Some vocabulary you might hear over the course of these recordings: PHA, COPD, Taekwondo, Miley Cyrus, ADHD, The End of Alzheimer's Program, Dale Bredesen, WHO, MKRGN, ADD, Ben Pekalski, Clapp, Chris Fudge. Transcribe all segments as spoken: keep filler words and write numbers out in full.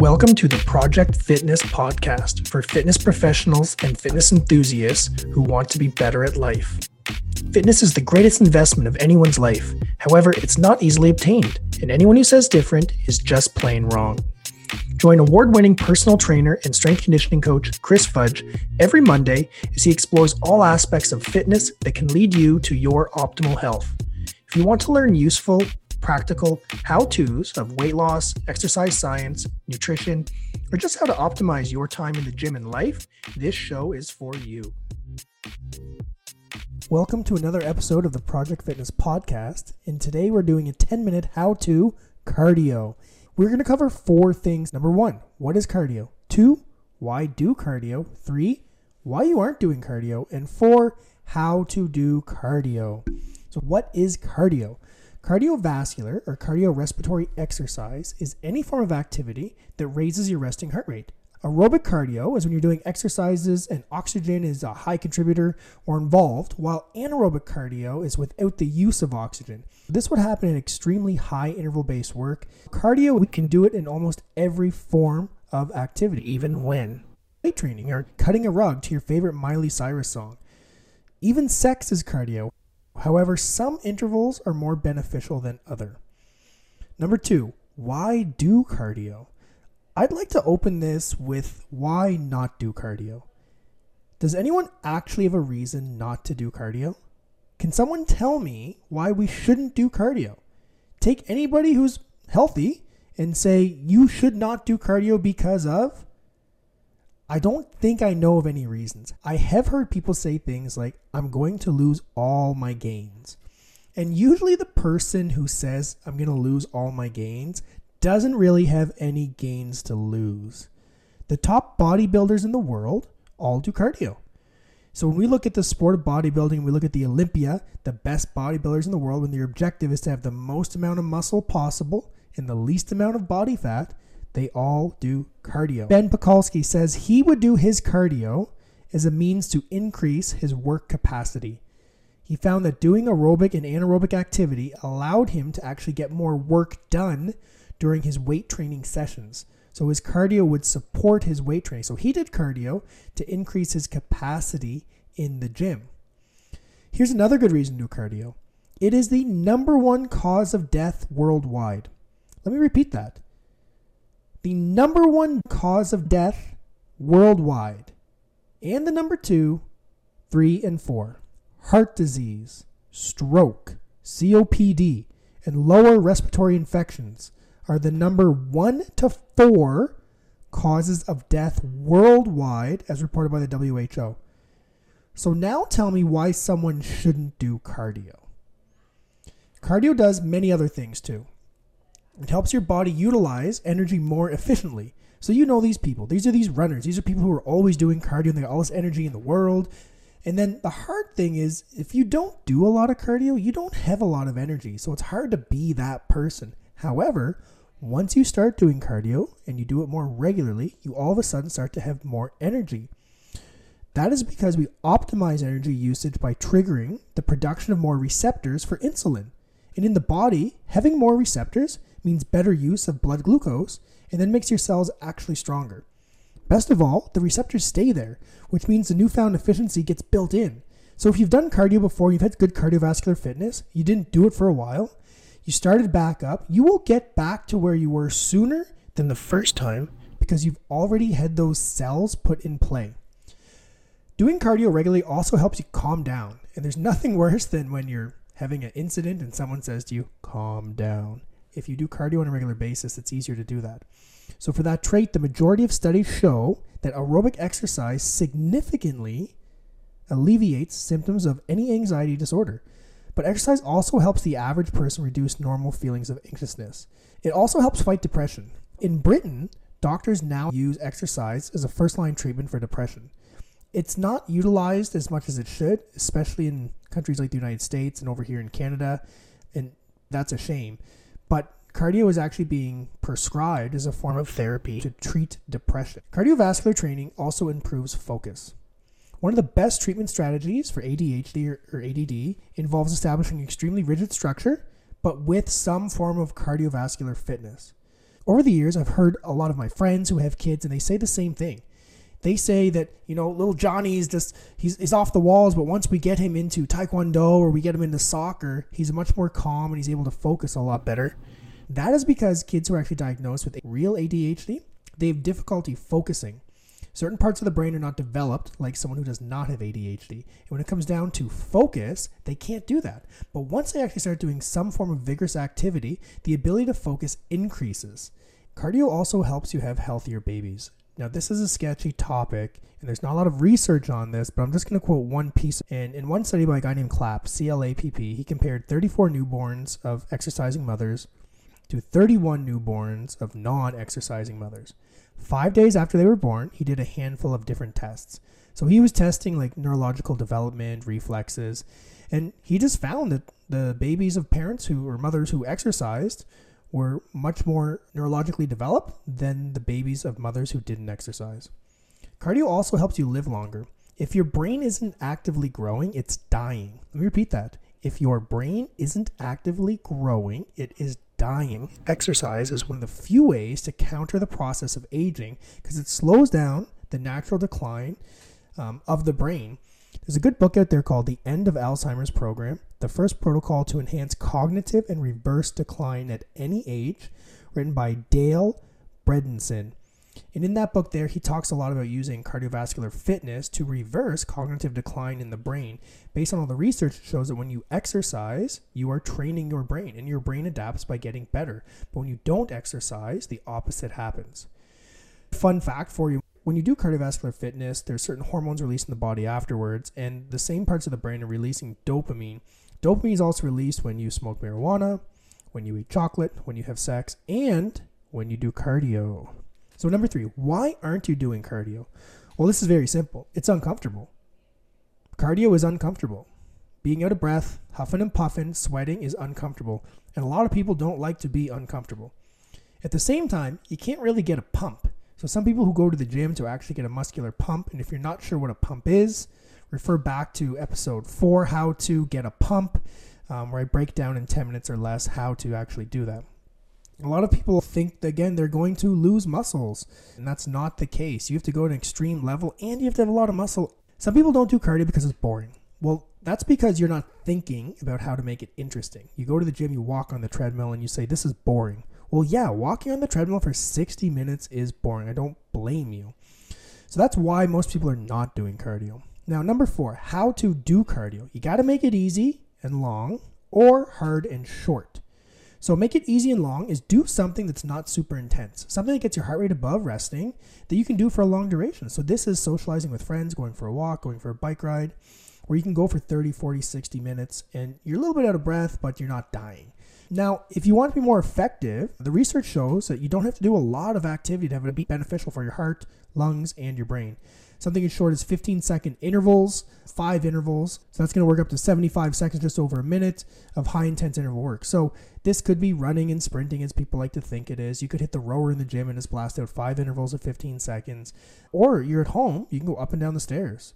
Welcome to the Project Fitness Podcast for fitness professionals and fitness enthusiasts who want to be better at life. Fitness is the greatest investment of anyone's life. However, it's not easily obtained, and anyone who says different is just plain wrong. Join award-winning personal trainer and strength conditioning coach Chris Fudge every Monday as he explores all aspects of fitness that can lead you to your optimal health. If you want to learn useful, practical how-tos of weight loss, exercise science, nutrition, or just how to optimize your time in the gym and life, this show is for you. Welcome to another episode of the Project Fitness Podcast, and today we're doing a ten-minute how-to cardio. We're going to cover four things. Number one, what is cardio? Two, why do cardio? Three, why you aren't doing cardio? And four, how to do cardio. So what is cardio? Cardiovascular or cardiorespiratory exercise is any form of activity that raises your resting heart rate. Aerobic cardio is when you're doing exercises and oxygen is a high contributor or involved, while anaerobic cardio is without the use of oxygen. This would happen in extremely high interval-based work. Cardio, we can do it in almost every form of activity, even when weight training or cutting a rug to your favorite Miley Cyrus song. Even sex is cardio. However, some intervals are more beneficial than other. Number two, why do cardio? I'd like to open this with why not do cardio. Does anyone actually have a reason not to do cardio? Can someone tell me why we shouldn't do cardio? Take anybody who's healthy and say, you should not do cardio because of? I don't think I know of any reasons. I have heard people say things like, I'm going to lose all my gains. And usually the person who says, I'm going to lose all my gains, doesn't really have any gains to lose. The top bodybuilders in the world all do cardio. So when we look at the sport of bodybuilding, we look at the Olympia, the best bodybuilders in the world, when their objective is to have the most amount of muscle possible and the least amount of body fat, they all do cardio. Ben Pekalski says he would do his cardio as a means to increase his work capacity. He found that doing aerobic and anaerobic activity allowed him to actually get more work done during his weight training sessions. So his cardio would support his weight training. So he did cardio to increase his capacity in the gym. Here's another good reason to do cardio. It is the number one cause of death worldwide. Let me repeat that. The number one cause of death worldwide, and the number two, three, and four, heart disease, stroke, C O P D, and lower respiratory infections are the number one to four causes of death worldwide as reported by the W H O. So now tell me why someone shouldn't do cardio. Cardio does many other things too. It helps your body utilize energy more efficiently. So you know these people. These are these runners. These are people who are always doing cardio and they got all this energy in the world. And then the hard thing is if you don't do a lot of cardio, you don't have a lot of energy. So it's hard to be that person. However, once you start doing cardio and you do it more regularly, you all of a sudden start to have more energy. That is because we optimize energy usage by triggering the production of more receptors for insulin. And in the body, having more receptors means better use of blood glucose and then makes your cells actually stronger. Best of all, the receptors stay there, which means the newfound efficiency gets built in. So if you've done cardio before, you've had good cardiovascular fitness, you didn't do it for a while, you started back up, you will get back to where you were sooner than the first time because you've already had those cells put in play. Doing cardio regularly also helps you calm down, and there's nothing worse than when you're having an incident and someone says to you, calm down. If you do cardio on a regular basis, it's easier to do that. So for that trait, the majority of studies show that aerobic exercise significantly alleviates symptoms of any anxiety disorder. But exercise also helps the average person reduce normal feelings of anxiousness. It also helps fight depression. In Britain, doctors now use exercise as a first-line treatment for depression. It's not utilized as much as it should, especially in countries like the United States and over here in Canada, and that's a shame. But cardio is actually being prescribed as a form of therapy to treat depression. Cardiovascular training also improves focus. One of the best treatment strategies for A D H D or A D D involves establishing extremely rigid structure, but with some form of cardiovascular fitness. over the years, I've heard a lot of my friends who have kids, and they say the same thing. They say that, you know, little Johnny's just, he's, he's off the walls, but once we get him into Taekwondo or we get him into soccer, he's much more calm and he's able to focus a lot better. That is because kids who are actually diagnosed with real A D H D, they have difficulty focusing. Certain parts of the brain are not developed like someone who does not have A D H D. And when it comes down to focus, they can't do that. But once they actually start doing some form of vigorous activity, the ability to focus increases. Cardio also helps you have healthier babies. Now, this is a sketchy topic, and there's not a lot of research on this, but I'm just going to quote one piece. And in one study by a guy named Clapp, C L A P P, he compared thirty-four newborns of exercising mothers to thirty-one newborns of non-exercising mothers. Five days after they were born, he did a handful of different tests. So he was testing like neurological development, reflexes, and he just found that the babies of parents who or mothers who exercised were much more neurologically developed than the babies of mothers who didn't exercise. Cardio also helps you live longer. If your brain isn't actively growing, it's dying. Let me repeat that. If your brain isn't actively growing, it is dying. Exercise is one of the few ways to counter the process of aging because it slows down the natural decline um, of the brain. There's a good book out there called The End of Alzheimer's Program, the first protocol to enhance cognitive and reverse decline at any age, written by Dale Bredesen. And in that book there, he talks a lot about using cardiovascular fitness to reverse cognitive decline in the brain. Based on all the research, it shows that when you exercise, you are training your brain, and your brain adapts by getting better. But when you don't exercise, the opposite happens. Fun fact for you. When you do cardiovascular fitness, there's certain hormones released in the body afterwards, and the same parts of the brain are releasing dopamine. Dopamine is also released when you smoke marijuana, when you eat chocolate, when you have sex, and when you do cardio. So number three, why aren't you doing cardio? Well, this is very simple. It's uncomfortable. Cardio is uncomfortable. Being out of breath, huffing and puffing, sweating is uncomfortable. And a lot of people don't like to be uncomfortable. At the same time, you can't really get a pump. So some people who go to the gym to actually get a muscular pump, and if you're not sure what a pump is, refer back to episode four, how to get a pump, um, where I break down in ten minutes or less how to actually do that. A lot of people think, again, they're going to lose muscles, and that's not the case. You have to go to an extreme level, and you have to have a lot of muscle. Some people don't do cardio because it's boring. Well, that's because you're not thinking about how to make it interesting. You go to the gym, you walk on the treadmill, and you say, this is boring. Well, yeah, walking on the treadmill for sixty minutes is boring. I don't blame you. So that's why most people are not doing cardio. Now, number four, how to do cardio. You got to make it easy and long or hard and short. So make it easy and long is do something that's not super intense, something that gets your heart rate above resting that you can do for a long duration. So this is socializing with friends, going for a walk, going for a bike ride, where you can go for thirty, forty, sixty minutes, and you're a little bit out of breath, but you're not dying. Now, if you want to be more effective, the research shows that you don't have to do a lot of activity to have it be beneficial for your heart, lungs, and your brain. Something as short as fifteen second intervals, five intervals. So that's going to work up to seventy-five seconds, just over a minute of high intense interval work. So this could be running and sprinting as people like to think it is. You could hit the rower in the gym and just blast out five intervals of fifteen seconds. Or you're at home, you can go up and down the stairs.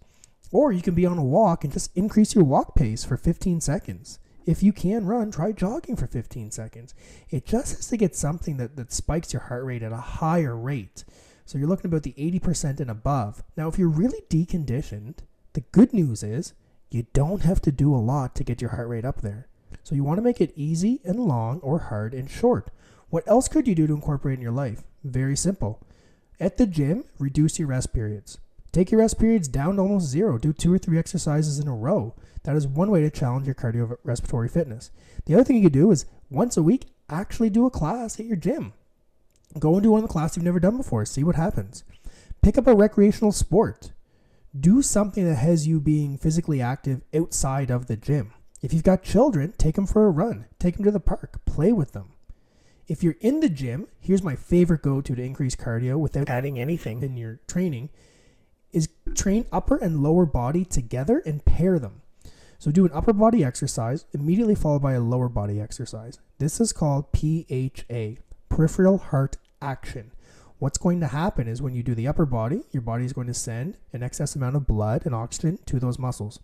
Or you can be on a walk and just increase your walk pace for fifteen seconds. If you can run, try jogging for fifteen seconds. It just has to get something that, that spikes your heart rate at a higher rate. So you're looking about the eighty percent and above. Now, if you're really deconditioned, the good news is you don't have to do a lot to get your heart rate up there. So you want to make it easy and long or hard and short. What else could you do to incorporate in your life? Very simple. At the gym, reduce your rest periods. Take your rest periods down to almost zero. Do two or three exercises in a row. That is one way to challenge your cardiorespiratory fitness. The other thing you could do is once a week, actually do a class at your gym. Go and do one of the classes you've never done before. See what happens. Pick up a recreational sport. Do something that has you being physically active outside of the gym. If you've got children, take them for a run. Take them to the park. Play with them. If you're in the gym, here's my favorite go-to to increase cardio without adding anything in your training. Is train upper and lower body together and pair them. So do an upper body exercise immediately followed by a lower body exercise. This is called P H A, peripheral heart action. What's going to happen is when you do the upper body, your body is going to send an excess amount of blood and oxygen to those muscles.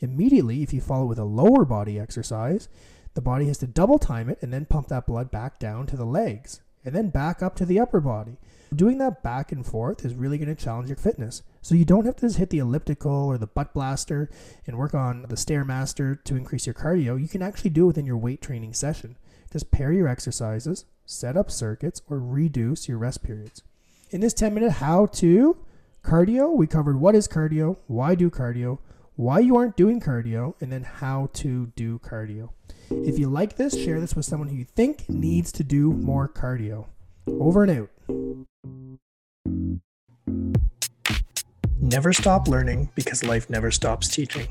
Immediately, if you follow with a lower body exercise, the body has to double time it and then pump that blood back down to the legs. and then back up to the upper body. Doing that back and forth is really going to challenge your fitness. So you don't have to just hit the elliptical or the butt blaster and work on the Stairmaster to increase your cardio. You can actually do it within your weight training session. Just pair your exercises, set up circuits, or reduce your rest periods. In this ten minute how to cardio, we covered what is cardio, why do cardio, why you aren't doing cardio, and then how to do cardio. If you like this, share this with someone who you think needs to do more cardio. Over and out. Never stop learning, because life never stops teaching.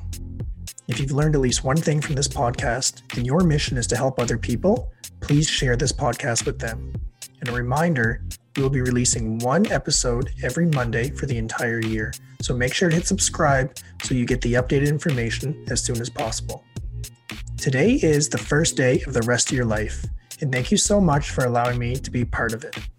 If you've learned at least one thing from this podcast and your mission is to help other people, please share this podcast with them. And a reminder, we will be releasing one episode every Monday for the entire year. So make sure to hit subscribe so you get the updated information as soon as possible. Today is the first day of the rest of your life, and thank you so much for allowing me to be part of it.